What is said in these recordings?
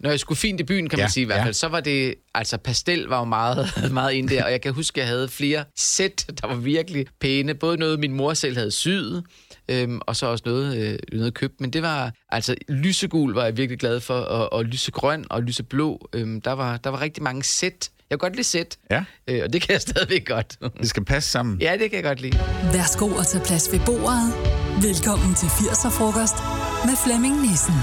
Når jeg skulle fint i byen, kan man sige i hvert fald, så var det... Altså, pastel var jo meget, meget inde der, og jeg kan huske, jeg havde flere sæt, der var virkelig pæne. Både noget, min mor selv havde syet, og så også noget købt. Men det var... Altså, lysegul var jeg virkelig glad for, og lysegrøn og lyseblå. Der var rigtig mange sæt. Jeg kan godt lide sæt, og det kan jeg stadigvæk godt. Det skal passe sammen. Ja, det kan jeg godt lide. Værsgo at tage plads ved bordet. Velkommen til 80'er Frokost med Flemming Nissen.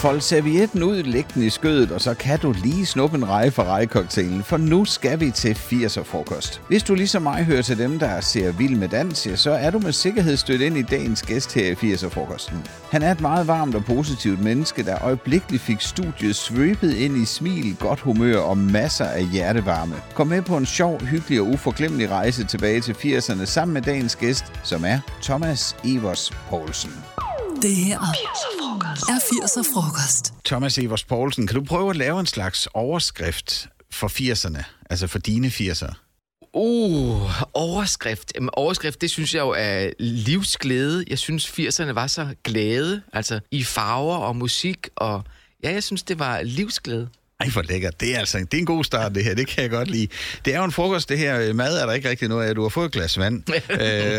Fold servietten ud, læg den i skødet, og så kan du lige snuppe en reje fra rejekoktailen, for nu skal vi til 80'er frokost. Hvis du ligesom mig hører til dem, der ser Vild med Dans, så er du med sikkerhed stødt ind i dagens gæst her i 80'er frokosten. Han er et meget varmt og positivt menneske, der øjeblikkeligt fik studiet svøbet ind i smil, godt humør og masser af hjertevarme. Kom med på en sjov, hyggelig og uforglemmelig rejse tilbage til 80'erne sammen med dagens gæst, som er Thomas Evers Poulsen. Det her er 80'er frokost. Thomas Evers Poulsen, kan du prøve at lave en slags overskrift for 80'erne? Altså for dine 80'er? Overskrift. Jamen, overskrift, det synes jeg jo er livsglæde. Jeg synes, 80'erne var så glade. Altså i farver og musik. Og ja, jeg synes, det var livsglæde. Ej, hvor lækkert. Det er en god start, det her. Det kan jeg godt lide. Det er jo en frokost, det her. Mad er der ikke rigtig noget af. Du har fået et glas vand.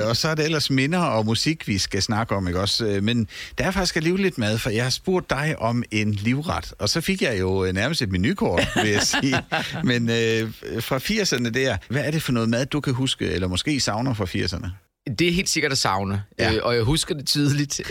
Og så er det ellers minder og musik, vi skal snakke om, ikke også? Men der er faktisk alligevel lidt mad, for jeg har spurgt dig om en livret. Og så fik jeg jo nærmest et menukort, vil jeg sige. Men fra 80'erne der, hvad er det for noget mad, du kan huske, eller måske savner fra 80'erne? Det er helt sikkert at savne, og jeg husker det tydeligt.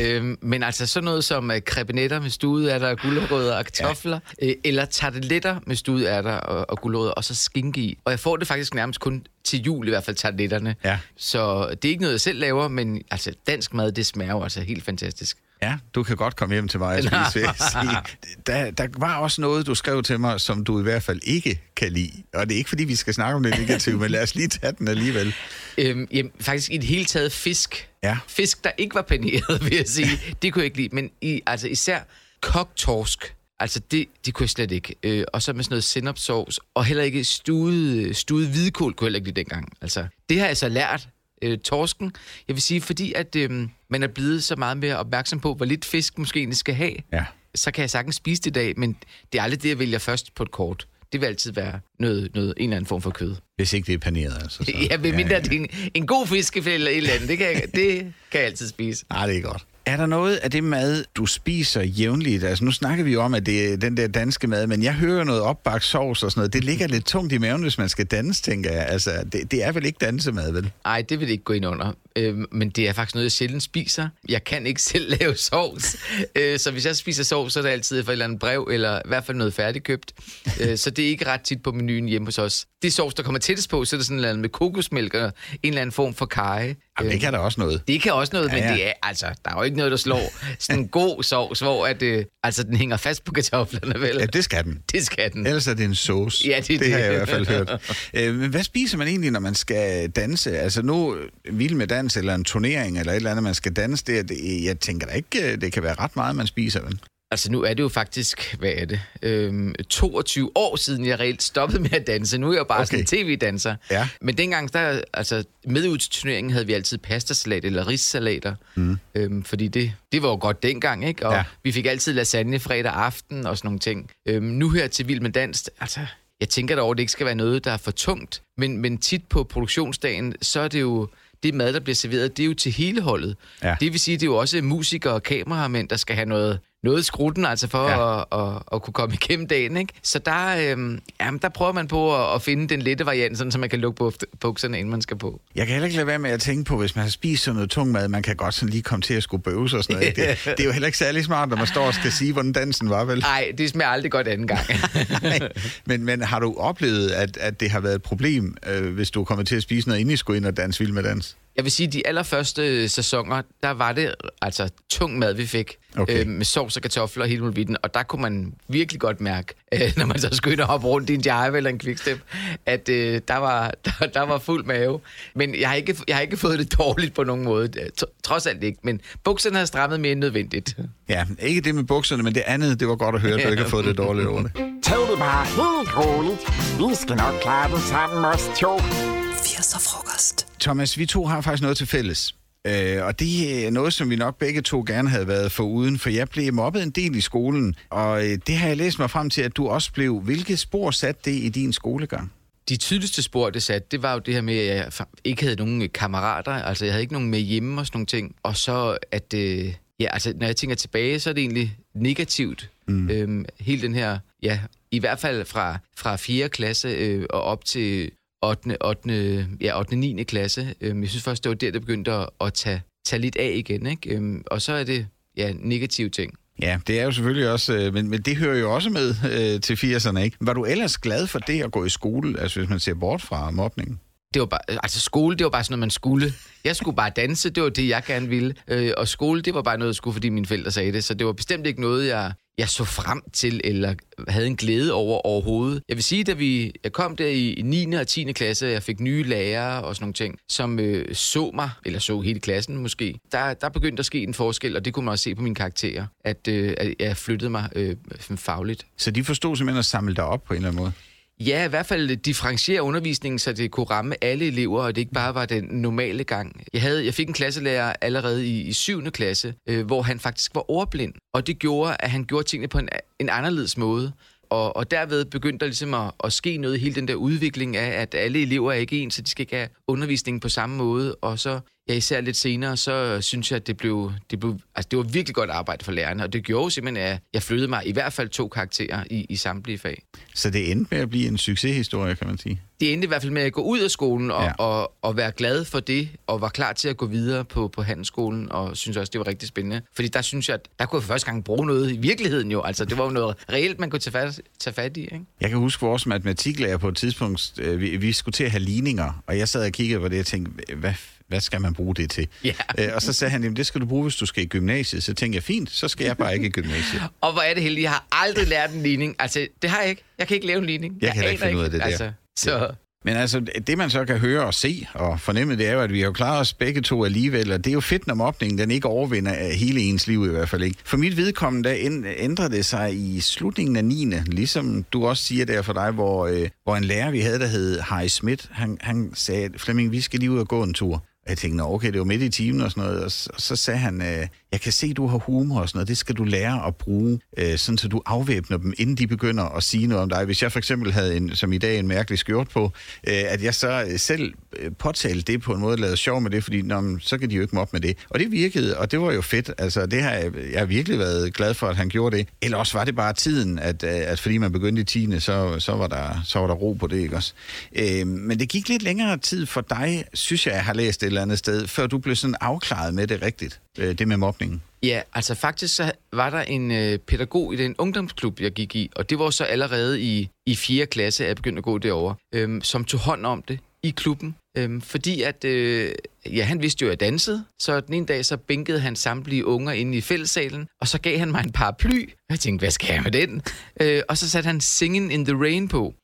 Men altså sådan noget som krebinetter med studeærter og gulerødder og kartofler, eller tarteletter med studeærter og gulerødder, og så skinke i. Og jeg får det faktisk nærmest kun til jul, i hvert fald tarteletterne. Ja. Så det er ikke noget, jeg selv laver, men altså dansk mad, det smager jo altså helt fantastisk. Ja, du kan godt komme hjem til mig og spise, vil jeg sige. Der var også noget, du skrev til mig, som du i hvert fald ikke kan lide. Og det er ikke, fordi vi skal snakke om det negativt, men lad os lige tage den alligevel. Jamen, faktisk i det hele taget fisk. Ja. Fisk, der ikke var paneret, vil jeg sige. Det kunne jeg ikke lide. Men især koktorsk. Altså, det kunne jeg slet ikke. Og så med sådan noget sennepsovs. Og heller ikke studet hvidkål kunne jeg heller ikke lide dengang. Altså, det har jeg så lært. Torsken. Jeg vil sige, fordi at man er blevet så meget mere opmærksom på, hvor lidt fisk måske egentlig skal have, så kan jeg sagtens spise det i dag, men det er aldrig det, jeg vælger først på et kort. Det vil altid være en eller anden form for kød. Hvis ikke det er paneret, altså. Så. Ja, ved mindre det er en god fiskefilet eller et eller andet. Det kan jeg altid spise. Nej, det er godt. Er der noget af det mad, du spiser jævnligt? Altså, nu snakker vi jo om, at det er den der danske mad, men jeg hører noget opbagt sovs og sådan noget. Det ligger lidt tungt i maven, hvis man skal danse, tænker jeg. Altså, det er vel ikke dansemad, vel? Nej, det vil det ikke gå ind under. Men det er faktisk noget, jeg sjældent spiser. Jeg kan ikke selv lave sovs. Så hvis jeg spiser sovs, så er det altid for et eller andet brev, eller i hvert fald noget færdigkøbt. Så det er ikke ret tit på menuen hjemme hos os. Det sovs, der kommer tættest på, så er det sådan noget med kokosmælk og en eller anden form for karry. Det kan der også noget. Det kan også noget, men det er, altså, der er jo ikke noget, der slår sådan en god sovs, hvor at, altså, den hænger fast på kartoflerne, vel? Ja, det skal den. Det skal den. Ellers er det en sauce. Ja, det har jeg i hvert fald hørt. Men hvad spiser man egentlig, når man skal danse? Altså nu, Vild med Dans eller en turnering eller et eller andet, man skal danse, jeg tænker da ikke, det kan være ret meget, man spiser, vel? Altså, nu er det jo faktisk, hvad er det, 22 år siden, jeg reelt stoppede med at danse. Nu er jeg jo bare sådan en tv-danser. Ja. Men dengang, der, altså, med ud til turneringen havde vi altid pastasalat eller rissalater. Fordi det var jo godt dengang, ikke? Og vi fik altid lasagne fredag aften og sådan nogle ting. Nu her til Vild med Dans, altså, jeg tænker derovre, det ikke skal være noget, der er for tungt. Men tit på produktionsdagen, så er det jo... Det mad, der bliver serveret, det er jo til hele holdet. Ja. Det vil sige, det er jo også musikere og kameramænd, der skal have noget skruten, altså for at kunne komme igennem dagen, ikke? Så der prøver man på at finde den lette variant, sådan, så man kan lukke bukserne, inden man skal på. Jeg kan heller ikke lade være med at tænke på, hvis man har spist sådan noget tung mad, man kan godt sådan lige komme til at skulle bøves og sådan noget. Det er jo heller ikke særlig smart, når man står og skal sige, hvordan dansen var, vel? Nej, det smager aldrig godt anden gang. men har du oplevet, at det har været et problem, hvis du er kommet til at spise noget, inden I skulle ind og danse Vild med Dans? Jeg vil sige, at de allerførste sæsoner, der var det altså tung mad, vi fik. Okay. Med sovs og kartofler og hele muligheden. Og der kunne man virkelig godt mærke, når man så skulle ind og hoppe rundt i en jive eller en quickstep, at der var fuld mave. Men jeg har ikke fået det dårligt på nogen måde. Trods alt ikke. Men bukserne har strammet mere end nødvendigt. Ja, ikke det med bukserne, men det andet, det var godt at høre, at du ikke har fået det dårligt over det. Tag det bare helt roligt. Vi skal nok klare det sammen, os to. 80'er frokost. Thomas, vi to har faktisk noget til fælles. Og det er noget, som vi nok begge to gerne havde været foruden, for jeg blev mobbet en del i skolen, og det har jeg læst mig frem til, at du også blev. Hvilke spor satte det i din skolegang? De tydeligste spor, det satte, det var jo det her med, at jeg ikke havde nogen kammerater, altså jeg havde ikke nogen med hjemme og sådan nogle ting, og så at, når jeg tænker tilbage, så er det egentlig negativt, hele den her, ja, i hvert fald fra 4. klasse og op til 8. 9. klasse. Jeg synes faktisk, det var der, det begyndte at tage lidt af igen, ikke? Og så er det, ja, negative ting. Ja, det er jo selvfølgelig også, men det hører jo også med til 80'erne, ikke? Var du ellers glad for det at gå i skole, altså hvis man ser bort fra mobningen? Det var bare, altså skole, det var bare sådan noget, man skulle. Jeg skulle bare danse, det var det, jeg gerne ville. Og skole, det var bare noget, jeg skulle, fordi mine forældre sagde det. Så det var bestemt ikke noget, jeg så frem til, eller havde en glæde over overhovedet. Jeg vil sige, da jeg kom der i 9. og 10. klasse, jeg fik nye lærere og sådan nogle ting, som så mig, eller så hele klassen måske, der begyndte der at ske en forskel, og det kunne man også se på mine karakterer, at jeg flyttede mig fagligt. Så de forstod simpelthen at samle dig op på en eller anden måde? Ja, i hvert fald differentiere undervisningen, så det kunne ramme alle elever, og det ikke bare var den normale gang. Jeg fik en klasselærer allerede i 7. klasse, hvor han faktisk var ordblind, og det gjorde, at han gjorde tingene på en anderledes måde. Og derved begyndte der ligesom at ske noget, hele den der udvikling af, at alle elever er ikke ens, så de skal ikke have undervisningen på samme måde. Og så, ja, især lidt senere, så synes jeg, at det var virkelig godt arbejde for lærerne, og det gjorde simpelthen, at jeg flyttede mig i hvert fald 2 karakterer i samtlige fag. Så det endte med at blive en succeshistorie, kan man sige? Det endte i hvert fald med at gå ud af skolen og være glad for det, og var klar til at gå videre på handelsskolen, og synes også, det var rigtig spændende. Fordi der synes jeg, at der kunne jeg for første gang bruge noget i virkeligheden jo. Altså, det var jo noget reelt, man kunne tage fat i, ikke? Jeg kan huske vores matematiklærer på et tidspunkt, vi skulle til at have ligninger, og jeg sad og kiggede på det og tænkte, hvad skal man bruge det til? Yeah. Og så sagde han, jamen det skal du bruge, hvis du skal i gymnasiet. Så tænkte jeg, fint, så skal jeg bare ikke i gymnasiet. Og hvor er det heldigt, jeg har aldrig lært en ligning. Altså, det har jeg ikke. Jeg kan ikke lave en ligning. Jeg kan heller ikke finde ud af det der. Altså, så. Men altså, det man så kan høre og se og fornemme, det er jo, at vi har jo klaret os begge to alligevel, og det er jo fedt, når mobningen den ikke overvinder hele ens liv i hvert fald ikke. For mit vedkommende, der ændrede det sig i slutningen af 9. Ligesom du også siger der for dig, hvor en lærer, vi havde, der hed Harry Schmidt, han sagde, Flemming, vi skal lige ud og gå en tur. Jeg tænkte, okay, det var midt i timen og sådan noget, og så sagde han, jeg kan se, du har humor og sådan noget, det skal du lære at bruge, sådan så du afvæbner dem, inden de begynder at sige noget om dig. Hvis jeg for eksempel havde, som i dag, en mærkelig skjort på, at jeg så selv påtalte det på en måde, lavede sjov med det, fordi så kan de jo ikke mobbe med det. Og det virkede, og det var jo fedt. Altså, det har jeg virkelig været glad for, at han gjorde det. Eller også var det bare tiden, at fordi man begyndte i 10. så var der ro på det, ikke også? Men det gik lidt længere tid for dig, synes jeg har læst det andet sted, før du blev sådan afklaret med det rigtigt, det med mobningen? Ja, altså faktisk så var der en pædagog i den ungdomsklub, jeg gik i, og det var så allerede i 4. klasse, at jeg begyndte at gå derovre, som tog hånd om det i klubben, fordi at han vidste jo, at jeg dansede, så den ene dag så bænkede han samtlige unger inde i fællessalen, og så gav han mig en paraply. Jeg tænkte, hvad skal jeg med den? Og så satte han Singing in the Rain på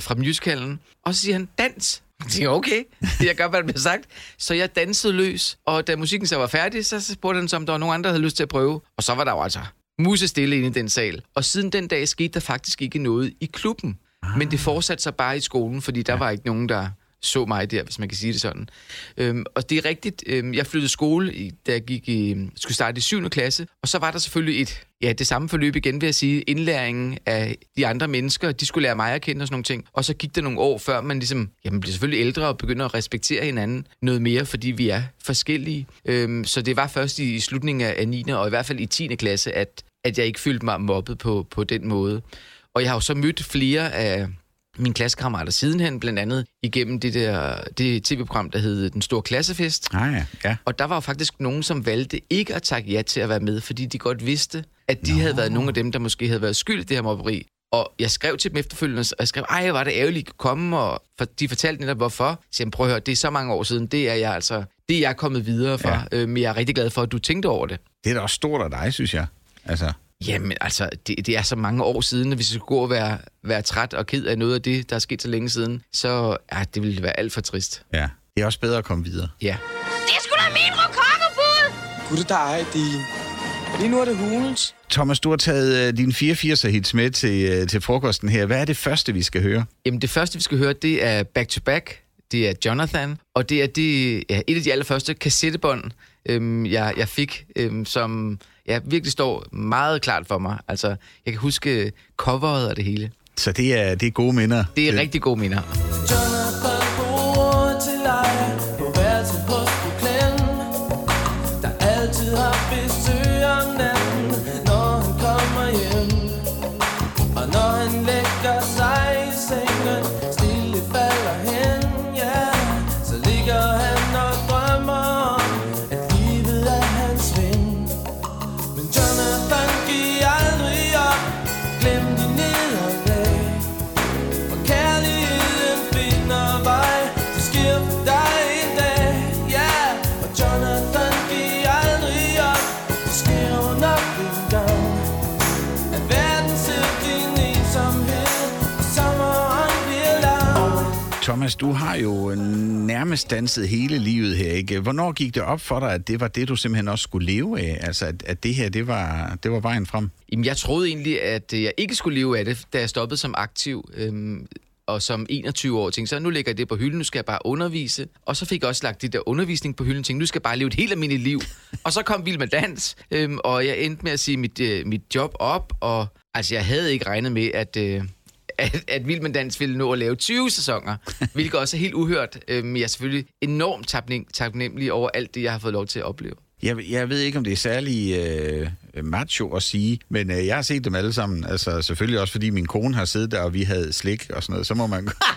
fra musicalen, og så siger han, dans! Jeg tænkte, okay, det er godt, hvad der bliver sagt. Så jeg dansede løs, og da musikken så var færdig, så spurgte han, om der var nogen andre, der havde lyst til at prøve. Og så var der jo altså musestille inde i den sal. Og siden den dag skete der faktisk ikke noget i klubben. Men det fortsatte så bare i skolen, fordi der var ikke nogen, der så mig der, hvis man kan sige det sådan. Og det er rigtigt, jeg flyttede skole, da jeg skulle starte i 7. klasse, og så var der selvfølgelig det samme forløb igen, vil jeg sige, indlæringen af de andre mennesker, de skulle lære mig at kende og sådan nogle ting, og så gik der nogle år, før man ligesom, bliver selvfølgelig ældre og begynder at respektere hinanden noget mere, fordi vi er forskellige. Så det var først i slutningen af 9. og i hvert fald i 10. klasse, at jeg ikke følte mig mobbet på den måde. Og jeg har jo så mødt flere af mine klassekammerater sidenhen, blandt andet igennem det tv-program, der hed Den Store Klassefest. Ja. Og der var jo faktisk nogen, som valgte ikke at takke ja til at være med, fordi de godt vidste, at de havde været nogle af dem, der måske havde været skyld i det her mobberi. Og jeg skrev til dem efterfølgende, og jeg skrev, var det ærgerligt at komme, og de fortalte netop hvorfor. Så prøv at høre, det er så mange år siden, det er jeg kommet videre fra, men jeg er rigtig glad for, at du tænkte over det. Det er da også stort af dig, synes jeg. Altså. Jamen, altså, det er så mange år siden, at hvis jeg skulle gå og være træt og ked af noget af det, der er sket så længe siden, så det ville være alt for trist. Ja, det er også bedre at komme videre. Ja. Det er sgu da min rokokkebud! Gud, der er din. Lige nu er det hulens. Thomas, du har taget dine 84'er-hits med til frokosten her. Hvad er det første, vi skal høre? Jamen, det første, vi skal høre, det er Back to Back. det er Jonathan, og det er et af de allerførste kassettebånd, jeg fik, som virkelig står meget klart for mig. Altså, jeg kan huske coveret og det hele. Så det er gode minder? Det er rigtig gode minder. Thomas, du har jo nærmest danset hele livet her, ikke? Hvornår gik det op for dig, at det var det, du simpelthen også skulle leve af? Altså, at det her, det var vejen frem? Jamen, jeg troede egentlig, at jeg ikke skulle leve af det, da jeg stoppede som aktiv og som 21 år. Tænkte, så nu lægger jeg det på hylden, nu skal jeg bare undervise. Og så fik jeg også lagt det der undervisning på hylden. Tænkte, nu skal jeg bare leve et helt almindeligt liv. Og så kom Vild med Dans, og jeg endte med at sige mit job op. Og altså, jeg havde ikke regnet med, at Vild med Dans ville nå at lave 20 sæsoner, hvilket også er helt uhørt. Men jeg er selvfølgelig enormt taknemmelig over alt det, jeg har fået lov til at opleve. Jeg ved ikke, om det er særlig macho at sige, men jeg har set dem alle sammen. Altså selvfølgelig også, fordi min kone har siddet der, og vi havde slik og sådan noget.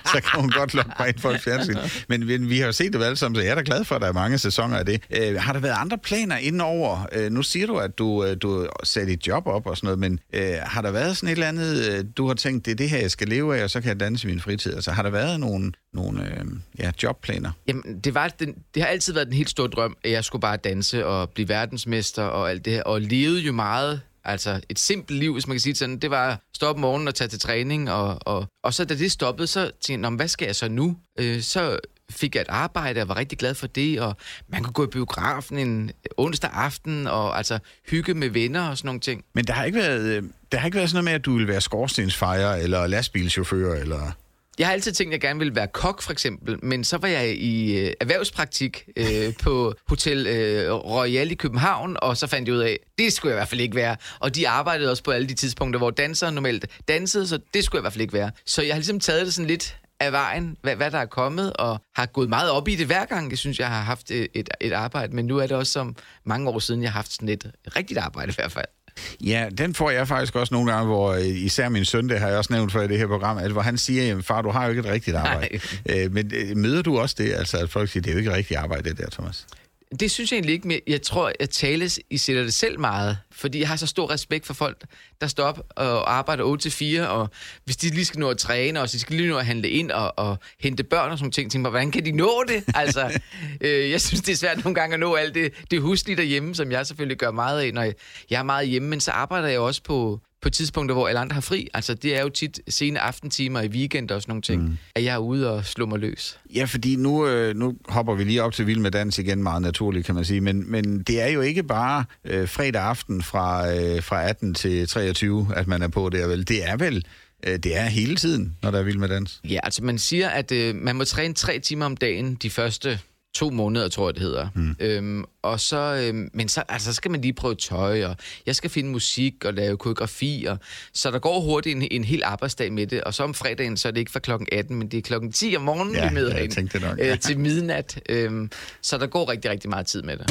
Så kan hun godt lukke mig ind for et fjernsyn. Men vi har jo set dem alle sammen, så jeg er da glad for, at der er mange sæsoner af det. Har der været andre planer indenover? Nu siger du, at du satte dit job op og sådan noget, men har der været sådan et eller andet, du har tænkt, det er det her, jeg skal leve af, og så kan jeg danse i min fritid? Altså har der været nogle jobplaner? Jamen, det har altid været den helt store drøm, at jeg skulle bare danse og blive verdensmester og alt det her, og levede jo meget, altså et simpelt liv, hvis man kan sige det sådan. Det var at stoppe morgenen og tage til træning, og så da det stoppede, så tænkte jeg, hvad skal jeg så nu? Så fik jeg et arbejde, og var rigtig glad for det, og man kunne gå i biografen en onsdag aften, og altså hygge med venner og sådan nogle ting. Men der har ikke været sådan noget med, at du ville være skorstensfejer, eller lastbilchauffør, eller... Jeg har altid tænkt, at jeg gerne ville være kok, for eksempel, men så var jeg i erhvervspraktik på Hotel Royal i København, og så fandt jeg ud af, det skulle jeg i hvert fald ikke være. Og de arbejdede også på alle de tidspunkter, hvor dansere normalt dansede, så det skulle jeg i hvert fald ikke være. Så jeg har ligesom taget det sådan lidt af vejen, hvad der er kommet, og har gået meget op i det hver gang. Jeg synes, jeg har haft et arbejde, men nu er det også som mange år siden, jeg har haft sådan et rigtigt arbejde i hvert fald. Ja, den får jeg faktisk også nogle gange, hvor især min søn, det har jeg også nævnt for i det her program, at hvor han siger, jamen far, du har jo ikke et rigtigt arbejde. Men møder du også det, altså at folk siger, det er jo ikke et rigtigt arbejde, det der, Thomas? Det synes jeg egentlig ikke, men jeg tror, at I sætter det selv meget, fordi jeg har så stor respekt for folk, der står op og arbejder 8-4, og hvis de lige skal nå at træne, og så skal de lige nå at handle ind og hente børn og sådan ting, tænker mig, hvordan kan de nå det? Altså, jeg synes, det er svært nogle gange at nå alt det huslige derhjemme, som jeg selvfølgelig gør meget af, når jeg er meget hjemme, men så arbejder jeg også på tidspunkter, hvor alle andre har fri. Altså, det er jo tit sene aftentimer i weekend og sådan nogle ting, at jeg er ude og slår mig løs. Ja, fordi nu hopper vi lige op til Vild med Dans igen, meget naturligt, kan man sige. Men det er jo ikke bare fredag aften fra 18 til 23, at man er på der, vel? Det er vel... Det er hele tiden, når der er Vild med Dans. Ja, altså man siger, at man må træne 3 timer om dagen de første 2 måneder, tror jeg, det hedder. Og så, men så, altså, så skal man lige prøve tøj, og jeg skal finde musik og lave koreografi, og så der går hurtigt en hel arbejdsdag med det, og så om fredagen, så er det ikke fra klokken 18, men det er klokken 10 om morgenen, vi møder ind til midnat. Så der går rigtig, rigtig meget tid med det.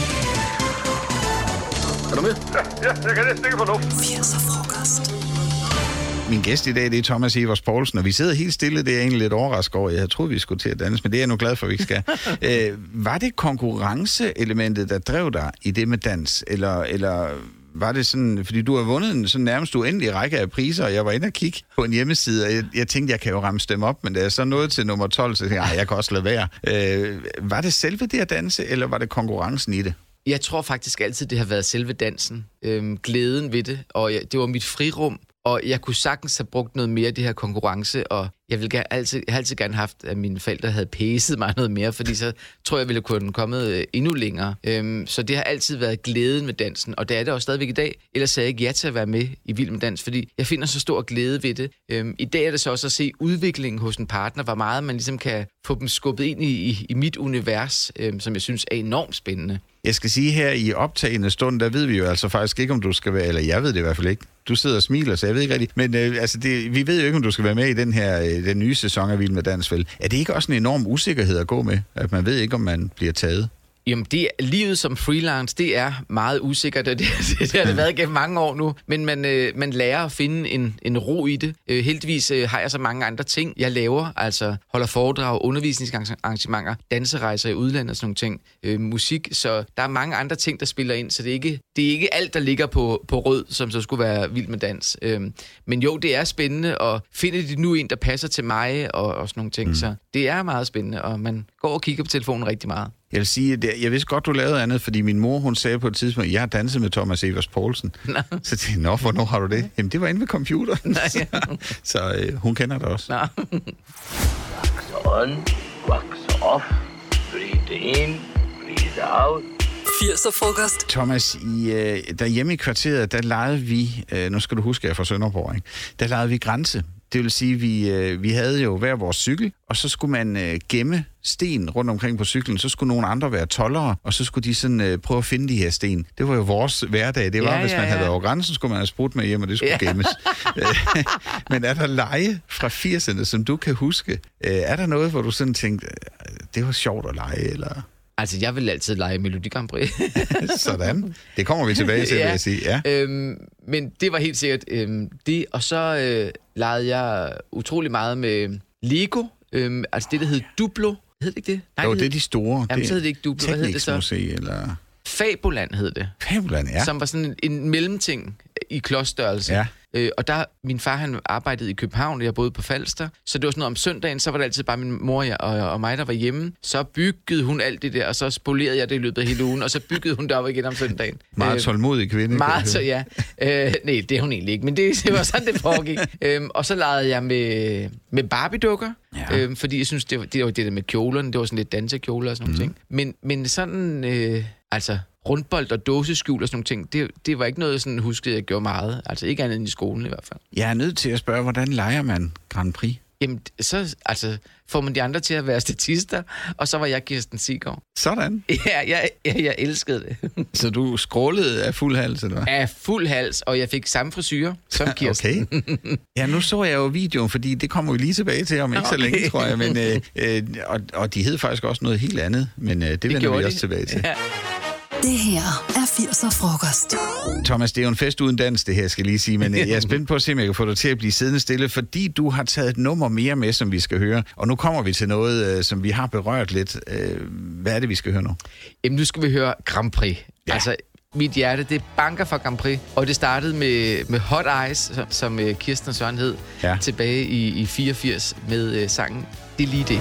Er du med? Ja, jeg kan det. Det kan få lov. 80'er frokost. Min gæst i dag, det er Thomas Evers Poulsen, og vi sidder helt stille. Det er egentlig lidt overrasket over. Jeg havde troet, vi skulle til at danse, men det er jeg nu glad for, at vi skal. Var det konkurrenceelementet, der drev dig i det med dans? Eller var det sådan, fordi du har vundet en sådan nærmest uendelig række af priser, og jeg var inde og kigge på en hjemmeside, og jeg tænkte, jeg kan jo ramme dem op, men da jeg så nåede til nummer 12, så tænkte jeg kan også lade være. Var det selve det at danse, eller var det konkurrencen i det? Jeg tror faktisk altid, det har været selve dansen. Glæden ved det, og det var mit frirum Og jeg kunne sagtens have brugt noget mere af det her konkurrence, og jeg ville altid gerne haft, at mine forældre havde pæset mig noget mere, fordi så tror jeg, ville kunne komme endnu længere. Så det har altid været glæden med dansen, og det er det også stadigvæk i dag. Ellers sagde jeg ikke ja til at være med i Vild med Dans, fordi jeg finder så stor glæde ved det. I dag er det så også at se udviklingen hos en partner, hvor meget man ligesom kan få dem skubbet ind i mit univers, som jeg synes er enormt spændende. Jeg skal sige, her i optagende stund, der ved vi jo altså faktisk ikke, om du skal være, eller jeg ved det i hvert fald ikke. Du sidder og smiler, så jeg ved ikke rigtigt. Men vi ved jo ikke, om du skal være med i den her den nye sæson af Vild med Dans. Er det ikke også en enorm usikkerhed at gå med, at man ved ikke, om man bliver taget? Jamen, livet som freelance, det er meget usikkert, og det har det været gennem mange år nu. Men man lærer at finde en ro i det. Heldigvis har jeg så mange andre ting, jeg laver. Altså holder foredrag, undervisningsarrangementer, danserejser i udlandet og sådan nogle ting. Musik, så der er mange andre ting, der spiller ind. Så det er ikke alt, der ligger på rød, som så skulle være Vild med Dans. Men jo, det er spændende, og finder de nu en, der passer til mig og sådan nogle ting. Mm. Så det er meget spændende, og man går og kigger på telefonen rigtig meget. Jeg vil sige, jeg vidste godt, du lavede andet, fordi min mor, hun sagde på et tidspunkt, at jeg har danset med Thomas Evers Poulsen. Nå. Så tænkte jeg, hvornår har du det? Jamen, det var inde ved computeren. Nå, ja. Så hun kender det også. Nå. Wax on, wax off, breathe in, breathe out. 80'er Frokost. Thomas, derhjemme i kvarteret, der legede vi, nu skal du huske, jeg er fra Sønderborg, ikke? Der legede vi grænse. Det vil sige, vi havde jo hver vores cykel, og så skulle man gemme sten rundt omkring på cyklen. Så skulle nogle andre være toldere, og så skulle de sådan prøve at finde de her sten. Det var jo vores hverdag. Det var, hvis man havde været over grænsen, skulle man have sprudt med hjem, og det skulle gemmes. Men er der lege fra 80'erne, som du kan huske? Er der noget, hvor du sådan tænkte, det var sjovt at lege, eller... Altså, jeg vil altid lege Melodi Grand Prix. Sådan. Det kommer vi tilbage til, vil jeg sige. Ja. Men det var helt sikkert det. Og så legede jeg utrolig meget med Lego. Altså det, der hed Duplo. Hed det ikke det? Nej, det er de store. Jamen, så hed det ikke Duplo. Hvad hed det så? Tekniksmuseet, eller... Faboland hed det. Faboland, ja. Som var sådan en mellemting i klodsstørrelse. Ja. Og der, min far, han arbejdede i København, og jeg boede på Falster. Så det var sådan noget om søndagen, så var det altid bare min mor og mig, der var hjemme. Så byggede hun alt det der, og så spolerede jeg det i løbet af hele ugen, og så byggede hun det op igen om søndagen. Meget tålmodig kvinde. Nej, det er hun egentlig ikke, men det var sådan, det foregik. Og så legede jeg med Barbie-dukker, fordi jeg synes, det var det der med kjolerne, det var sådan lidt danserkjoler og sådan nogle ting. Men sådan, altså... rundbold og dåseskjul og sådan nogle ting, det var ikke noget, sådan huskede, jeg gjorde meget. Altså ikke andet end i skolen i hvert fald. Jeg er nødt til at spørge, hvordan leger man Grand Prix? Jamen, så får man de andre til at være statister, og så var jeg Kirsten Siggaard. Sådan? Ja, jeg elskede det. Så du skrålede af fuld hals, eller hvad? Af fuld hals, og jeg fik samme frisyre som Kirsten. Okay. Ja, nu så jeg jo videoen, fordi det kommer vi lige tilbage til om ikke så længe, tror jeg. Men, og de hed faktisk også noget helt andet, men det vender vi også tilbage til. Ja. Det her er 80'er Frokost. Thomas, det er jo en fest uden dans, det her, skal jeg lige sige, men jeg er spændt på at se, om jeg kan få dig til at blive siddende stille, fordi du har taget et nummer mere med, som vi skal høre, og nu kommer vi til noget, som vi har berørt lidt. Hvad er det, vi skal høre nu? Jamen, nu skal vi høre Grand Prix. Ja. Altså, mit hjerte, det banker for Grand Prix, og det startede med Hot Eyes, som Kirsten og Søren hed, tilbage i 84 med sangen Det er lige det.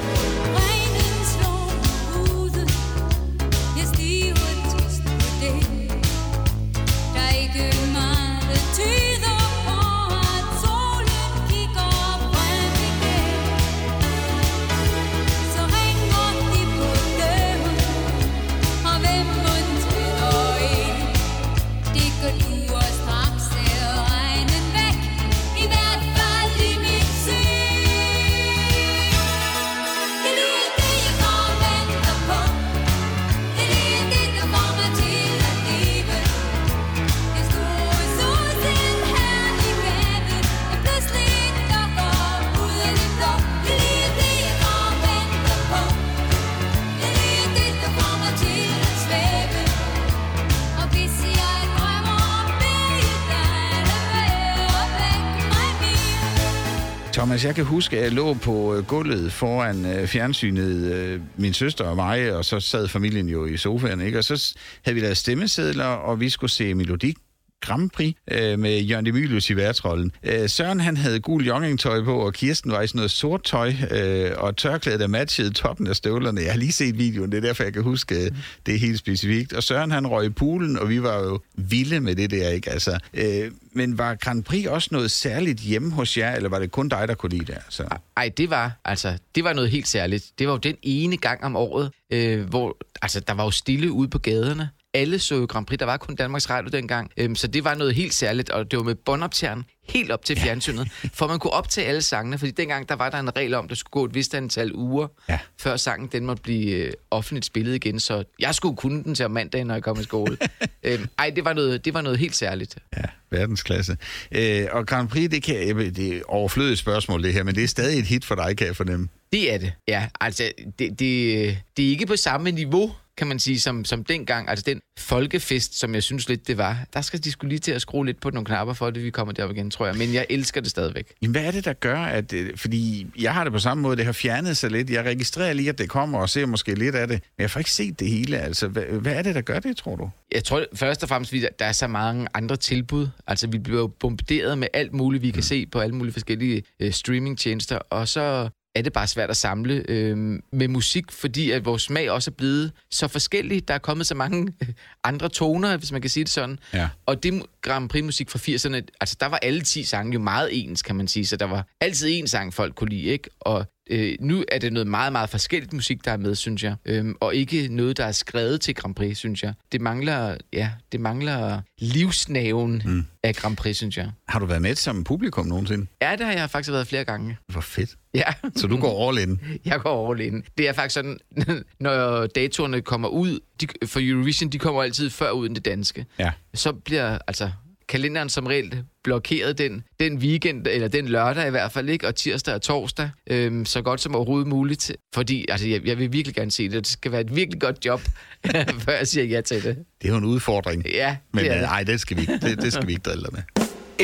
Thomas, jeg kan huske, at jeg lå på gulvet foran fjernsynet, min søster og mig, og så sad familien jo i sofaen, ikke? Og så havde vi lavet stemmesedler, og vi skulle se Melodi Grand Prix med Jørgen de Mylius i værtrollen. Søren, han havde gul joggingtøj på, og Kirsten var i sådan noget sort tøj, og tørklæde, der matchede toppen af støvlerne. Jeg har lige set videoen, det er derfor, jeg kan huske det helt specifikt. Og Søren, han røg i poolen, og vi var jo vilde med det der, ikke? Altså, men var Grand Prix også noget særligt hjemme hos jer, eller var det kun dig, der kunne lide det? Altså? Ej, det var noget helt særligt. Det var jo den ene gang om året, hvor altså, der var jo stille ude på gaderne. Alle så jo Grand Prix, der var kun Danmarks Radio dengang, så det var noget helt særligt, og det var med båndoptageren helt op til fjernsynet, for man kunne optage alle sangene, fordi dengang der var der en regel om, at der skulle gå et vist antal uger, før sangen den måtte blive offentligt spillet igen, så jeg skulle kunne den til om mandagen, når jeg kom i skole. Det var noget helt særligt. Ja, verdensklasse. Og Grand Prix, det er overflødigt spørgsmål det her, men det er stadig et hit for dig, kan jeg fornemme. Det er det, ja. Altså, det er ikke på samme niveau, kan man sige, som dengang, altså den folkefest, som jeg synes lidt det var, der skal de skulle lige til at skrue lidt på nogle knapper for, at vi kommer derop igen, tror jeg, men jeg elsker det stadigvæk. Jamen, hvad er det, der gør, at, fordi jeg har det på samme måde, det har fjernet sig lidt, jeg registrerer lige, at det kommer og ser måske lidt af det, men jeg får ikke set det hele, altså, hvad er det, der gør det, tror du? Jeg tror først og fremmest, at der er så mange andre tilbud, altså vi bliver jo bombarderet med alt muligt, vi kan se på alle mulige forskellige streamingtjenester, og så er det bare svært at samle med musik, fordi at vores smag også er blevet så forskellig. Der er kommet så mange andre toner, hvis man kan sige det sådan. Ja. Og det Grand Prix-musik fra 80'erne, altså der var alle 10 sange jo meget ens, kan man sige. Så der var altid én sang, folk kunne lide, ikke? Og nu er det noget meget, meget forskelligt musik, der er med, synes jeg. Og ikke noget, der er skrevet til Grand Prix, synes jeg. Det mangler livsnaven af Grand Prix, synes jeg. Har du været med som publikum nogensinde? Ja, det har jeg faktisk været flere gange. Hvor fedt. Ja. Så du går all in? Jeg går all in. Det er faktisk sådan, når datorerne kommer ud, for Eurovision, de kommer altid før ud end det danske. Ja. Så bliver altså kalenderen som regel blokeret den weekend, eller den lørdag i hvert fald, ikke? Og tirsdag og torsdag, så godt som overhovedet muligt. Fordi, altså, jeg vil virkelig gerne se det. Det skal være et virkelig godt job, før jeg siger ja til det. Det er jo en udfordring. Ja, men nej, det skal vi ikke drille med.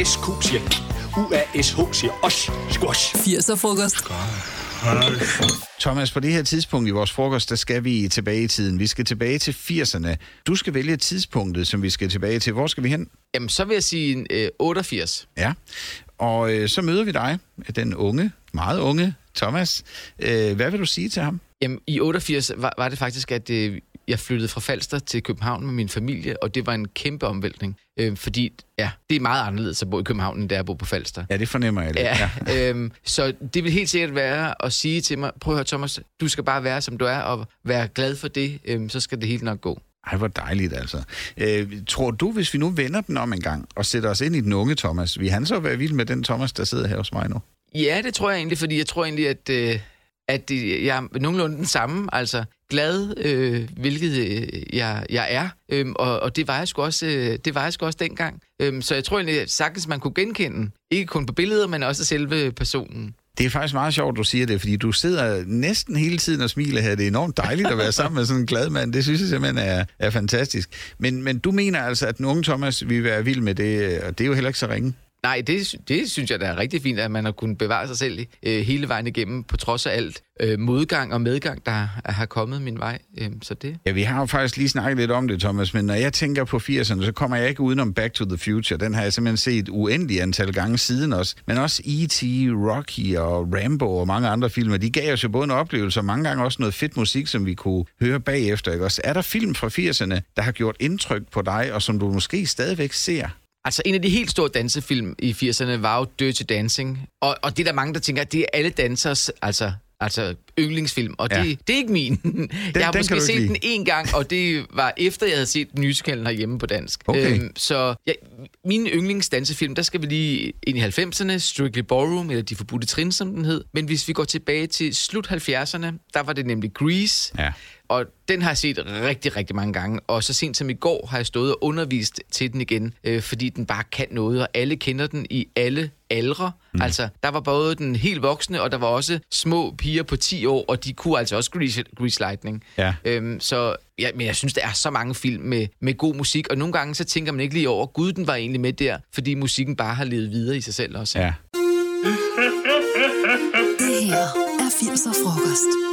SQ siger UASH siger os. Squash. 80'er frokost. Thomas, på det her tidspunkt i vores frokost, der skal vi tilbage i tiden. Vi skal tilbage til 80'erne. Du skal vælge tidspunktet, som vi skal tilbage til. Hvor skal vi hen? Jamen, så vil jeg sige 88. Ja, og så møder vi dig, den unge, meget unge Thomas. Hvad vil du sige til ham? Jamen, i 88 var det faktisk, at jeg flyttede fra Falster til København med min familie, og det var en kæmpe omvæltning. Fordi, ja, det er meget anderledes at bo i København, end det er at bo på Falster. Ja, det fornemmer jeg lidt. Ja. Så det vil helt sikkert være at sige til mig, prøv at høre, Thomas, du skal bare være, som du er, og være glad for det, så skal det helt nok gå. Ej, hvor dejligt altså. Tror du, hvis vi nu vender den om en gang, og sætter os ind i den unge Thomas, vil han så være vild med den Thomas, der sidder her hos mig nu? Ja, det tror jeg egentlig, fordi jeg tror egentlig, at at jeg er nogenlunde den samme, altså glad, hvilket jeg er, og det var jeg sgu også, dengang. Så jeg tror egentlig sagtens, man kunne genkende, ikke kun på billeder, men også selve personen. Det er faktisk meget sjovt, du siger det, fordi du sidder næsten hele tiden og smiler her. Det er enormt dejligt at være sammen med sådan en glad mand. Det synes jeg simpelthen er fantastisk. Men du mener altså, at den unge Thomas vil være vild med det, og det er jo heller ikke så ringe. Nej, det synes jeg, der er rigtig fint, at man har kunnet bevare sig selv hele vejen igennem, på trods af alt modgang og medgang, der har kommet min vej. Så det. Ja, vi har jo faktisk lige snakket lidt om det, Thomas, men når jeg tænker på 80'erne, så kommer jeg ikke udenom Back to the Future. Den har jeg simpelthen set uendelig antal gange siden også. Men også E.T., Rocky og Rambo og mange andre filmer, de gav os jo både en oplevelse og mange gange også noget fedt musik, som vi kunne høre bagefter. Ikke? Også er der film fra 80'erne, der har gjort indtryk på dig, og som du måske stadigvæk ser? Altså, en af de helt store dansefilm i 80'erne var jo Dirty Dancing. Og det er der mange, der tænker, at det er alle dansers altså yndlingsfilm. Og det er ikke min. Jeg har måske set den en gang, og det var efter, jeg havde set musicalen herhjemme på dansk. Okay. Så ja, min yndlingsdansefilm, der skal vi lige ind i 90'erne. Strictly Ballroom, eller De Forbudte Trins, som den hed. Men hvis vi går tilbage til slut 70'erne, der var det nemlig Grease. Ja. Og den har jeg set rigtig, rigtig mange gange. Og så sent som i går har jeg stået og undervist til den igen, fordi den bare kan noget, og alle kender den i alle aldre. Mm. Altså, der var både den helt voksne, og der var også små piger på 10 år, og de kunne altså også Grease Lightning. Ja. Ja, men jeg synes, der er så mange film med god musik, og nogle gange så tænker man ikke lige over, gud, den var egentlig med der, fordi musikken bare har levet videre i sig selv også. Ja. Det her er 80'er frokost.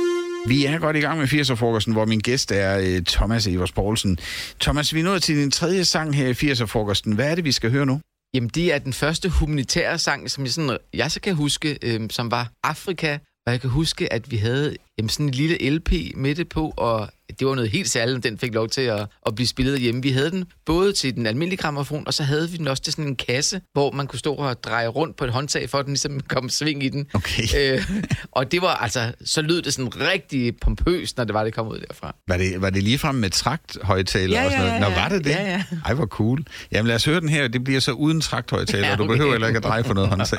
Vi er godt i gang med 80'er-frokosten, hvor min gæst er Thomas Evers Poulsen. Thomas, vi er nået til din tredje sang her i 80'er-frokosten. Hvad er det, vi skal høre nu? Jamen, det er den første humanitære sang, som jeg så kan huske, som var Afrika. Og jeg kan huske, at vi havde sådan en lille LP med det på, og det var noget helt særligt, den fik lov til at blive spillet hjemme. Vi havde den både til den almindelige gramofon, og så havde vi den også til sådan en kasse, hvor man kunne stå og dreje rundt på et håndtag, for at den ligesom kom sving i den. Okay. Og det var altså, så lød det sådan rigtig pompøst, når det kom ud derfra. Var det ligefrem med trakthøjtaler og sådan noget? Nå, var det det? Ja, ja. Ej, hvor cool. Jamen lad os høre den her, det bliver så uden trakthøjtaler, og du behøver heller ikke at dreje på noget håndtag.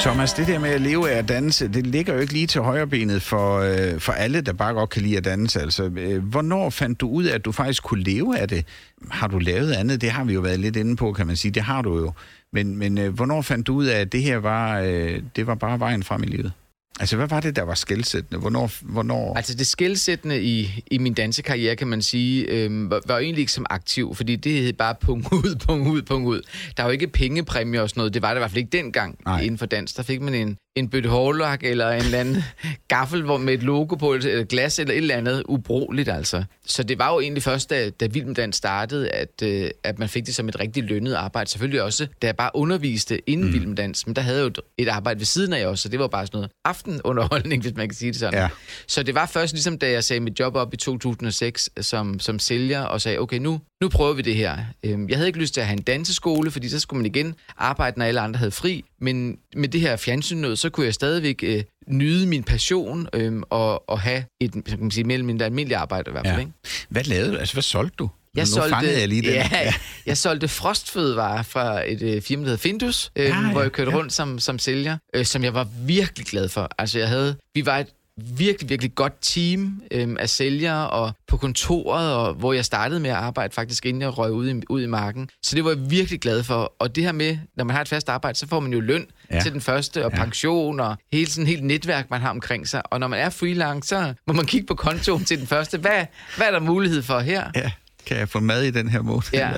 Thomas, det der med at leve af at danse, det ligger jo ikke lige til højrebenet for alle, der bare godt kan lide at danse. Altså, hvornår fandt du ud af, at du faktisk kunne leve af det? Har du lavet andet? Det har vi jo været lidt inde på, kan man sige. Det har du jo. Men hvornår fandt du ud af, at det her var, det var bare vejen frem i livet? Altså, hvad var det, der var skelsættende? Hvornår? Altså, det skelsættende i min dansekarriere, kan man sige, var egentlig ikke som aktiv, fordi det hed bare punkt ud. Der var jo ikke pengepræmier og sådan noget. Det var der i hvert fald ikke dengang. Nej. Inden for dans. Der fik man en bøtte hårlak eller en eller anden gaffel med et logo på, eller glas eller et eller andet. Ubrugeligt, altså. Så det var jo egentlig først, da Vild med Dans startede, at man fik det som et rigtig lønnet arbejde. Selvfølgelig også, da jeg bare underviste inden Vild med Dans, men der havde jeg jo et arbejde ved siden af også, så det var bare sådan noget aftenunderholdning, hvis man kan sige det sådan. Ja. Så det var først ligesom, da jeg sagde mit job op i 2006 som sælger, og sagde, okay, nu prøver vi det her. Jeg havde ikke lyst til at have en danseskole, fordi så skulle man igen arbejde, når alle andre havde fri, men med det her fjernsyn, så kunne jeg stadigvæk nyde min passion og have et, kan man sige, mellem en almindelig arbejde i hvert fald. Ja. Ikke? Hvad lavede du? Altså, hvad solgte du? Jeg solgte frostfødevarer fra et firma, der hed Findus, hvor jeg kørte rundt som sælger, som jeg var virkelig glad for. Altså, vi var et virkelig, virkelig godt team af sælgere og på kontoret, og hvor jeg startede med at arbejde faktisk, inden jeg røg ud i marken. Så det var jeg virkelig glad for. Og det her med, når man har et fast arbejde, så får man jo løn til den første, og pension, og helt netværk, man har omkring sig. Og når man er freelance, så må man kigge på kontoen til den første. Hvad er der mulighed for her? Ja. Kan jeg få mad i den her måde? Ja.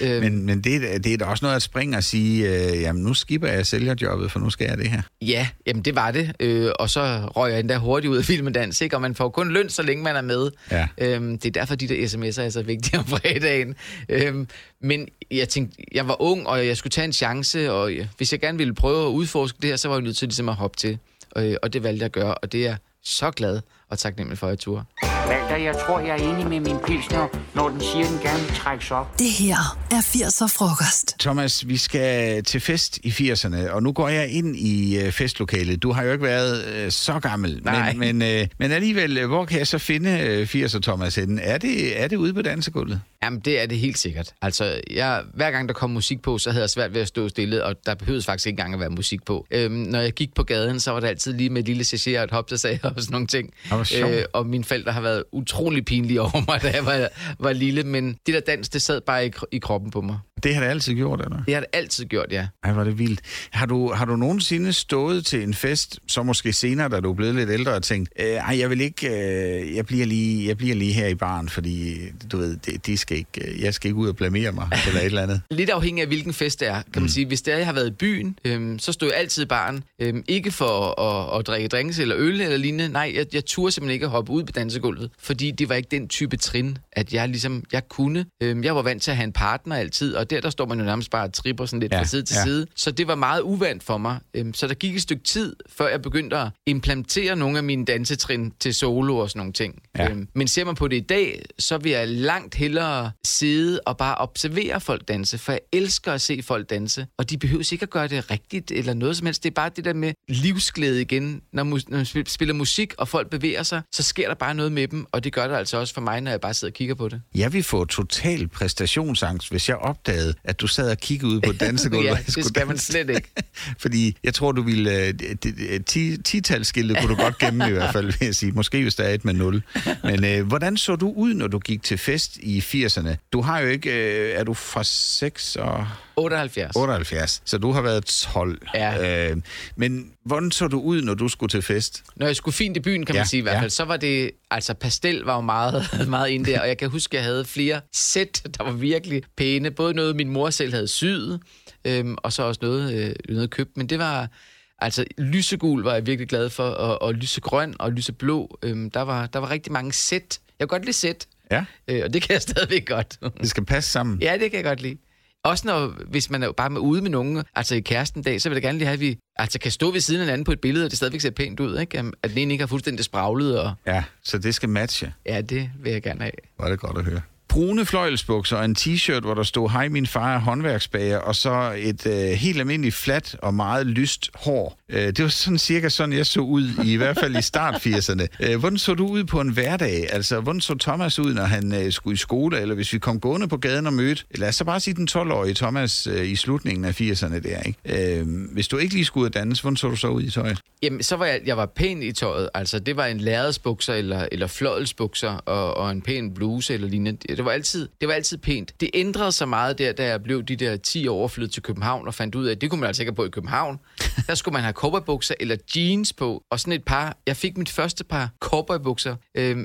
Ja. Men det er da også noget at springe og sige, jamen nu skipper jeg sælgerjobbet, for nu skal jeg det her. Ja, jamen det var det. Og så røg jeg endda hurtigt ud af Vild med Dans, ikke? Og man får kun løn, så længe man er med. Ja. Det er derfor, de der sms'er er så vigtige om fredagen. Men jeg tænkte, jeg var ung, og jeg skulle tage en chance, og hvis jeg gerne ville prøve at udforske det her, så var jeg nødt til ligesom at hoppe til. Og det valgte jeg at gøre, og det er så glad og taknemmelig for, at jeg turde. Walter, jeg tror, jeg er enig med min pilsner, når den siger, den gerne vil trækkes op. Det her er 80'er frokost. Thomas, vi skal til fest i 80'erne, og nu går jeg ind i festlokalet. Du har jo ikke været så gammel, men alligevel, hvor kan jeg så finde 80'er, Thomas, henne? Er det ude på dansegulvet? Jamen, det er det helt sikkert. Altså, hver gang der kom musik på, så havde jeg svært ved at stå stille, og der behøvede faktisk ikke engang at være musik på. Når jeg gik på gaden, så var det altid lige med et lille sachet og et hop, der sagde og sådan nogle ting. Og mine forældre har været utrolig pinlige over mig, da jeg var lille, men det der dans, det sad bare i kroppen på mig. Det har det altid gjort, eller? Det har det altid gjort, ja. Ej, var det vildt. Har du nogensinde stået til en fest, så måske senere, da du er blevet lidt ældre, og tænkt, jeg vil ikke, jeg bliver lige her i baren, fordi du ved, jeg skal ikke ud og blamere mig, eller et eller andet. Lidt afhængig af, hvilken fest det er, kan man sige. Hvis det er, jeg har været i byen, så stod jeg altid i baren. Ikke for at drikke drinks eller øl eller lignende. Nej, jeg turde simpelthen ikke at hoppe ud på dansegulvet, fordi det var ikke den type trin, at jeg ligesom, jeg kunne. Jeg var vant til at have en partner altid, og der står man jo nærmest bare og tripper sådan lidt fra side til side. Så det var meget uvant for mig. Så der gik et stykke tid, før jeg begyndte at implementere nogle af mine dansetrin til solo og sådan nogle ting. Men ser man på det i dag, så vil jeg langt hellere hellere sidde og bare observere folk danse, for jeg elsker at se folk danse, og de behøver ikke at gøre det rigtigt eller noget som helst. Det er bare det der med livsglæde igen. Når man spiller musik, og folk bevæger sig, så sker der bare noget med dem, og det gør der altså også for mig, når jeg bare sidder og kigger på det. Jeg vil få total præstationsangst, hvis jeg opdagede, at du sad og kiggede ud på dansegulvet. Ja, det skal man slet ikke. Fordi jeg tror, du ville... 10-talsskiltet kunne du godt gemme i hvert fald, vil jeg sige. Måske hvis der er et med 0. Men hvordan så du ud, når du gik til fest i 80'erne? Du har jo ikke... er du fra 6 og... 78. Så du har været 12. Ja. Men hvordan så du ud, når du skulle til fest? Når jeg skulle fint i byen, kan man sige i hvert fald, så var det... Altså, pastel var jo meget inde der, og jeg kan huske, jeg havde flere sæt, der var virkelig pæne. Både noget, min mor selv havde syet, og så også noget købt. Men det var... Altså, lysegul var jeg virkelig glad for, og lysegrøn og lyseblå. Der var rigtig mange sæt. Jeg kunne godt lide sæt, og det kan jeg stadigvæk godt. Det skal passe sammen. Ja, det kan jeg godt lide. Også hvis man er bare med ude med nogen, altså i kærestendag, så vil jeg gerne lige have, at vi altså kan stå ved siden af hinanden på et billede, og det stadigvæk ser pænt ud, ikke? At den ene ikke har fuldstændig spraglet. Og... Ja, så det skal matche. Ja, det vil jeg gerne have. Var det godt at høre. Brune fløjelsbukser og en t-shirt, hvor der stod, hej, min far er håndværksbager, og så et helt almindeligt fladt og meget lyst hår. Det var sådan cirka sådan, jeg så ud, i hvert fald i start 80'erne. Hvordan så du ud på en hverdag? Altså, hvordan så Thomas ud, når han skulle i skole, eller hvis vi kom gående på gaden og mødte, lad os så bare sige den 12-årige Thomas i slutningen af 80'erne der, ikke? Hvis du ikke lige skulle ud og danse, hvordan så du så ud i tøjet? Jamen, så var jeg var pæn i tøjet. Altså, det var en lærredsbukser eller fløjelsbukser og en pæn bluse eller lignende. Det var altid pænt. Det ændrede sig meget der, da jeg blev de der 10 år og flyttede til København og fandt ud af, at det kunne man altså ikke have på i København. Der skulle man have cowboybukser eller jeans på, og sådan et par. Jeg fik mit første par cowboybukser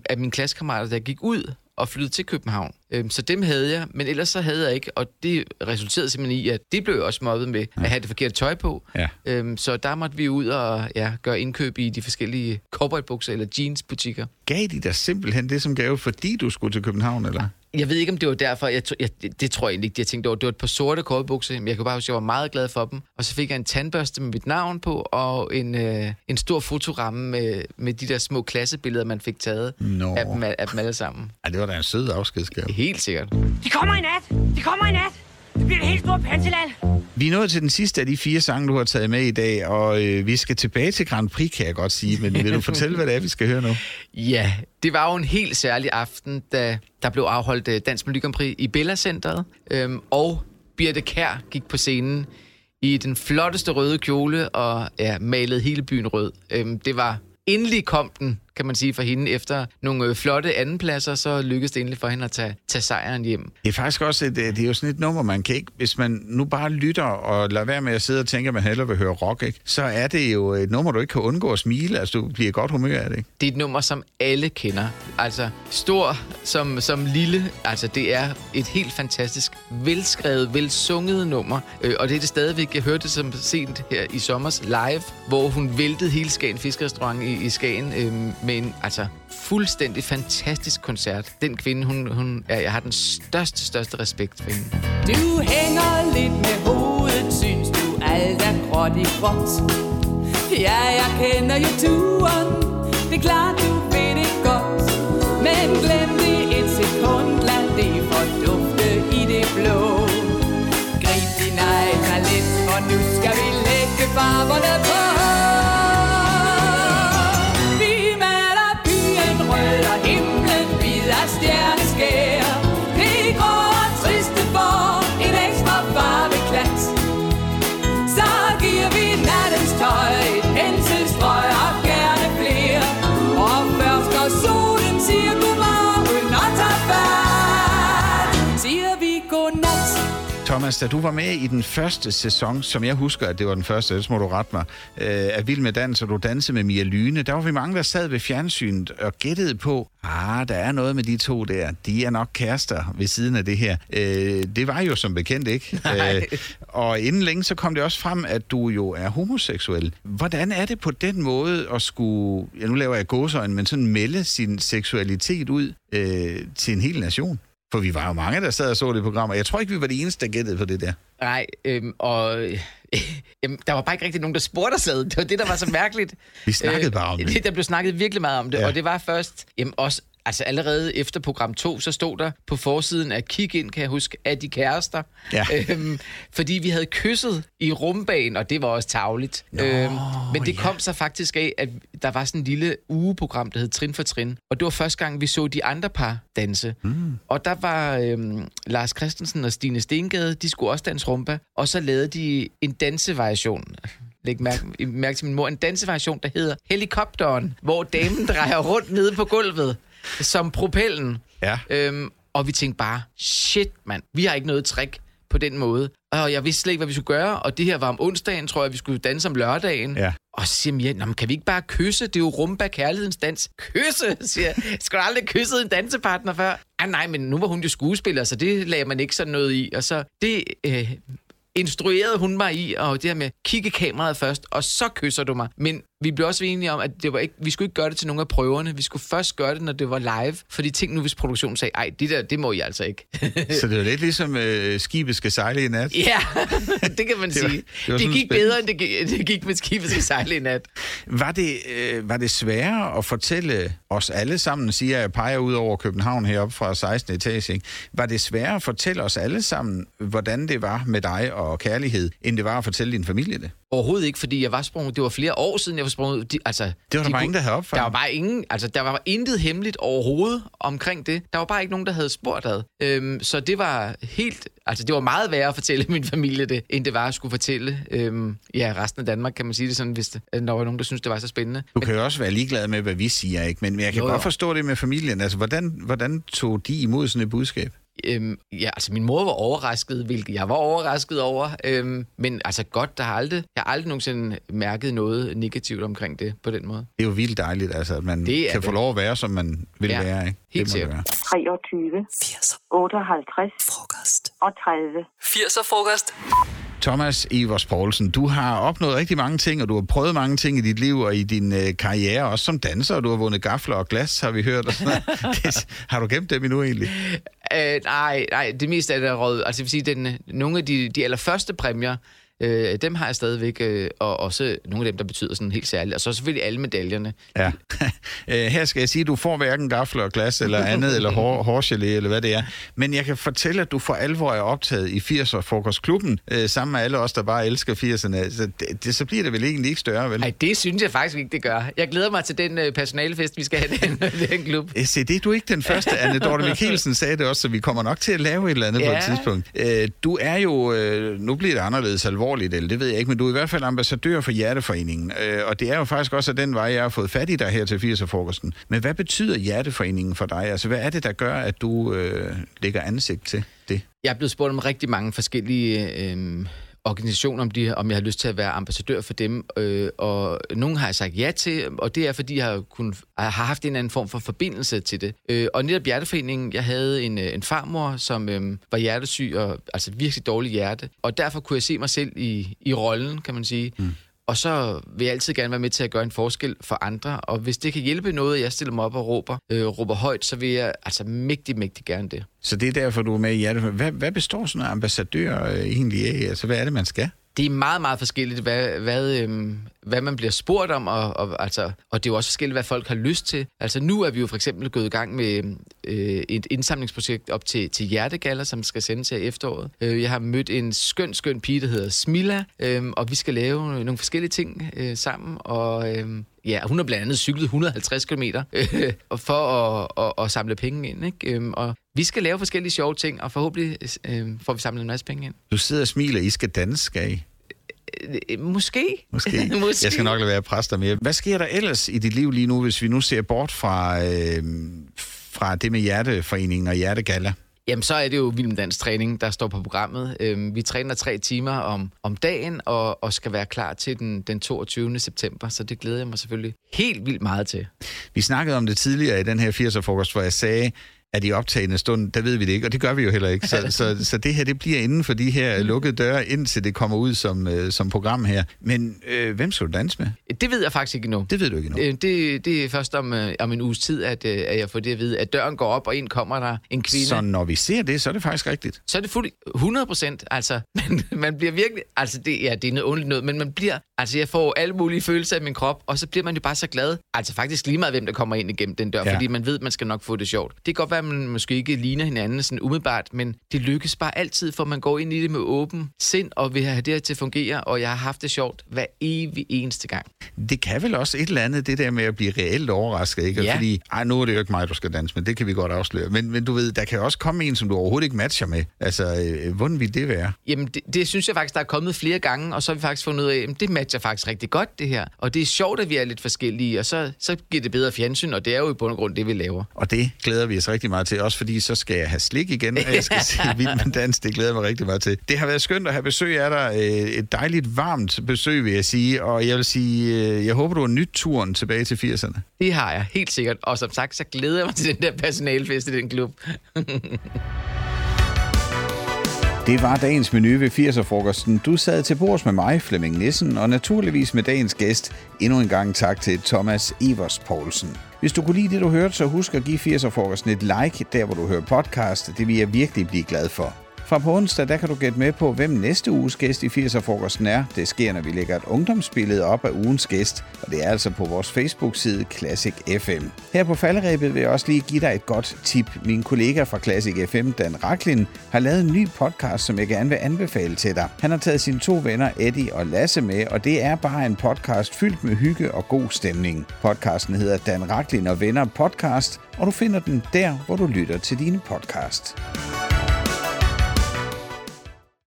af mine klassekammerater, der gik ud og flyttede til København. Så dem havde jeg, men ellers så havde jeg ikke, og det resulterede simpelthen i, at det blev også mobbet med at have det forkerte tøj på. Ja. Så der måtte vi ud og gøre indkøb i de forskellige cowboybukser eller jeansbutikker. Gav de dig simpelthen det som gave, fordi du skulle til København, eller? Jeg ved ikke, om det var derfor. Det tror jeg egentlig ikke, jeg tænkte over. Det var et par sorte cowboybukser, men jeg kan bare huske, at jeg var meget glad for dem. Og så fik jeg en tandbørste med mit navn på, og en stor fotoramme med de der små klassebilleder, man fik taget af dem alle sammen. Ej, det var da en sød afskedsgave. Helt sikkert. De kommer i nat! Det bliver et helt stort pantelal. Vi er nået til den sidste af de 4 sange, du har taget med i dag, og vi skal tilbage til Grand Prix, kan jeg godt sige. Men vil du fortælle, hvad det er, vi skal høre nu? Ja, det var jo en helt særlig aften, da der blev afholdt Dansk Melodi Grand Prix i Bella Centeret, og Birthe Kjær gik på scenen i den flotteste røde kjole og malede hele byen rød. Det var... Endelig kom den, kan man sige, for hende. Efter nogle flotte andenpladser, så lykkedes det endelig for hende at tage sejren hjem. Det er faktisk også det er jo sådan et nummer, man kan ikke... Hvis man nu bare lytter og lader være med at sidde og tænke, at man hellere vil høre rock, ikke? Så er det jo et nummer, du ikke kan undgå at smile. Altså, du bliver godt humør af det, ikke? Det er et nummer, som alle kender. Altså, stor som lille. Altså, det er et helt fantastisk, velskrevet, velsunget nummer. Og det er det stadigvæk. Jeg hørte det som sent her i sommers live, hvor hun væltede hele Skagen Fiskerestaurant i Skagen med en fuldstændig fantastisk koncert. Den kvinde, jeg har den største respekt for hende. Du hænger lidt med hovedet, synes du alt er gråt i gråt. Ja, jeg kender jo turen, det er klart, du ved det godt. Men glem det et sekund, lad det fordufte i det blå. Grib din egen talent, for nu skal vi lægge farverne på. Thomas, da du var med i den første sæson, som jeg husker, at det var den første, så må du rette mig, af Vild med Dans, og du dansede med Mia Lyne, der var vi mange, der sad ved fjernsynet og gættede på, der er noget med de to der, de er nok kærester ved siden af det her. Det var jo som bekendt, ikke? Og inden længe, så kom det også frem, at du jo er homoseksuel. Hvordan er det på den måde at skulle, nu laver jeg gåseøjne, men sådan melde sin seksualitet ud til en hel nation? For vi var jo mange, der sad og så det program, og jeg tror ikke, vi var de eneste, der gættede på det der. Nej, der var bare ikke rigtig nogen, der spurgte os ad. Det var det, der var så mærkeligt. Vi snakkede bare om det. Der blev snakket virkelig meget om det, og det var først... Altså allerede efter program 2, så stod der på forsiden af Kig Ind, kan jeg huske, af de kærester. Ja. Fordi vi havde kysset i rumbanen, og det var også tarveligt. Men det kom så faktisk af, at der var sådan en lille ugeprogram, der hed Trin for Trin. Og det var første gang, vi så de andre par danse. Mm. Og der var Lars Christensen og Stine Stengade, de skulle også danse rumba. Og så lavede de en dansevariation. Læg mærke til min mor. En dansevariation, der hedder Helikopteren, hvor damen drejer rundt nede på gulvet. Som propellen. Ja. Og vi tænkte bare, shit mand, vi har ikke noget trick på den måde. Og jeg vidste slet ikke, hvad vi skulle gøre. Og det her var om onsdagen, tror jeg, vi skulle danse om lørdagen. Ja. Og så siger Mia, kan vi ikke bare kysse? Det er jo rumba, kærlighedens dans. Kysse, siger jeg. Skal du aldrig kysse en dansepartner før? Nej, men nu var hun jo skuespiller, så det lagde man ikke sådan noget i. Og så det instruerede hun mig i, og det her med, kigge kameraet først, og så kysser du mig. Men vi blev også enige om, at det var ikke, vi skulle ikke gøre det til nogle af prøverne. Vi skulle først gøre det, når det var live. Fordi tænk nu, hvis produktionen sagde, ej, det der, det må I altså ikke. Så det var lidt ligesom, skibet skal sejle i nat. Ja, det kan man sige. Det gik bedre, end det gik med skibet skal sejle i nat. Var det sværere at fortælle os alle sammen, siger jeg, peger ud over København heroppe fra 16. etage, ikke? Var det sværere at fortælle os alle sammen, hvordan det var med dig og kærlighed, end det var at fortælle din familie det? Overhovedet ikke, fordi jeg var sprunget. Det var flere år siden, jeg var sprunget ud. Der var bare ingen. Altså, der var intet hemmeligt overhovedet omkring det. Der var bare ikke nogen, der havde spurgt ad. Så det var helt... Altså, det var meget værre at fortælle min familie det, end det var at skulle fortælle resten af Danmark, kan man sige det sådan, hvis der var nogen, der synes det var så spændende. Du kan jo også være ligeglad med, hvad vi siger, ikke? Men jeg kan godt forstå det med familien. Altså, hvordan tog de imod sådan et budskab? Min mor var overrasket, hvilket jeg var overrasket over, men altså godt, jeg har aldrig nogensinde mærket noget negativt omkring det på den måde. Det er jo vildt dejligt, altså, at man kan få lov at være, som man vil være, ikke? Helt sikkert. 23, 80, 58, frokost og 30. 80 og frokost. Thomas Evers Poulsen, du har opnået rigtig mange ting, og du har prøvet mange ting i dit liv og i din karriere, også som danser, og du har vundet gafler og glas, har vi hørt. Og sådan har du gemt dem endnu egentlig? Nej, det meste af det er råd. Altså, jeg vil sige, nogle af de allerførste præmier, dem har jeg stadigvæk, og også nogle af dem, der betyder sådan helt særligt. Og så selvfølgelig alle medaljerne. Ja. Her skal jeg sige, at du får hverken gafler og glas, eller andet, eller hårgelé, eller hvad det er. Men jeg kan fortælle, at du for alvor er optaget i 80'er Frokostklubben, sammen med alle os, der bare elsker 80'erne. Så bliver det vel egentlig ikke større, vel? Nej, det synes jeg faktisk ikke, det gør. Jeg glæder mig til den personalefest, vi skal have den klub. Se, det er du ikke den første. Anne-Dorte Mikkelsen sagde det også, så vi kommer nok til at lave et eller andet på et tidspunkt. Du er jo... nu bliver det anderledes det ved jeg ikke, men du er i hvert fald ambassadør for Hjerteforeningen, og det er jo faktisk også den vej, jeg har fået fat i dig her til 80'er Frokosten. Men hvad betyder Hjerteforeningen for dig? Altså, hvad er det, der gør, at du lægger ansigt til det? Jeg er blevet spurgt om rigtig mange forskellige organisationer, om jeg har lyst til at være ambassadør for dem, og nogen har jeg sagt ja til, og det er, fordi jeg har haft en eller anden form for forbindelse til det. Og netop Hjerteforeningen, jeg havde en farmor, som var hjertesyg, og altså virkelig dårlig hjerte, og derfor kunne jeg se mig selv i rollen, kan man sige. Mm. Og så vil jeg altid gerne være med til at gøre en forskel for andre, og hvis det kan hjælpe noget, jeg stiller mig op og råber højt, så vil jeg altså mægtig gerne det. Så det er derfor, du er med i Hjerteforeningen. Hvad består sådan en ambassadør egentlig af? Altså, hvad er det, man skal? Det er meget, meget forskelligt, hvad man bliver spurgt om, og det er jo også forskelligt, hvad folk har lyst til. Altså, nu er vi jo for eksempel gået i gang med et indsamlingsprojekt op til Hjertegaller, som skal sendes her i efteråret. Jeg har mødt en skøn pige, der hedder Smilla, og vi skal lave nogle forskellige ting sammen, og... hun har blandt andet cyklet 150 km for at samle penge ind, ikke? Og vi skal lave forskellige sjove ting, og forhåbentlig får vi samlet en masse penge ind. Du sidder og smiler, I skal danse, skal I? Måske. Jeg skal nok lade være præster mere. Hvad sker der ellers i dit liv lige nu, hvis vi nu ser bort fra det med Hjerteforeningen og Hjertegalla? Jamen, så er det jo Vild med Dans træning, der står på programmet. Vi træner 3 timer om dagen, og skal være klar til den 22. september, så det glæder jeg mig selvfølgelig helt vildt meget til. Vi snakkede om det tidligere i den her 80'er-frokost, hvor jeg sagde, af de optagende stund, der ved vi det ikke, og det gør vi jo heller ikke. Så det her, det bliver inden for de her lukkede døre, indtil det kommer ud som program her. Men hvem skal du danse med? Det ved jeg faktisk ikke endnu. Det ved du ikke endnu? Det er først om en uges tid, at jeg får det at vide, at døren går op, og ind kommer der en kvinde. Så når vi ser det, så er det faktisk rigtigt? Så er det fuldt 100%, altså. Man bliver virkelig, altså det er noget ondeligt noget, men man bliver, altså jeg får alle mulige følelser af min krop, og så bliver man jo bare så glad. Altså faktisk lige meget, hvem der kommer ind igennem den dør, fordi man ved, man skal nok få det sjovt. Det kan godt være, man måske ikke ligner hinanden sådan umiddelbart, men det lykkes bare altid, for man går ind i det med åben sind og vil have det her til at fungere, og jeg har haft det sjovt hver evig eneste gang. Det kan vel også et eller andet, det der med at blive reelt overrasket, ikke? Ja. Fordi, nu er det jo ikke mig, du skal danse med, det kan vi godt afsløre. Men du ved, der kan også komme en, som du overhovedet ikke matcher med. Altså, hvordan vil det være? Jamen, det synes jeg faktisk, der er kommet flere gange, og så har vi faktisk fundet ud af, det matcher faktisk rigtig godt, det her. Og det er sjovt, at vi er lidt forskellige, og så giver det bedre fjernsyn, og det er jo i bund og grund det, vi laver. Og det glæder vi os rigtig meget til, også fordi så skal jeg have slik igen, og jeg skal se Vild med Dans. Det glæder jeg mig rigtig meget til. Det har været skønt at have besøg af dig. Et dejligt varmt besøg, vil jeg sige. Og jeg vil sige, jeg håber, du har nyt turen tilbage til 80'erne. Det har jeg, helt sikkert. Og som sagt, så glæder jeg mig til den der personalfest i den klub. Det var dagens menu ved 80'er-frokosten. Du sad til bords med mig, Flemming Nissen, og naturligvis med dagens gæst. Endnu en gang tak til Thomas Evers Poulsen. Hvis du kunne lide det, du hørte, så husk at give 80'er-frokosten et like, der hvor du hører podcast. Det vil jeg virkelig blive glad for. Fra på onsdag, der kan du gætte med på, hvem næste uges gæst i 80'er-frokosten er. Det sker, når vi lægger et ungdomsbillede op af ugens gæst, og det er altså på vores Facebook-side Classic FM. Her på falderebet vil jeg også lige give dig et godt tip. Min kollega fra Classic FM, Dan Raklin, har lavet en ny podcast, som jeg gerne vil anbefale til dig. Han har taget sine to venner, Eddie og Lasse, med, og det er bare en podcast fyldt med hygge og god stemning. Podcasten hedder Dan Raklin og Venner Podcast, og du finder den der, hvor du lytter til dine podcast.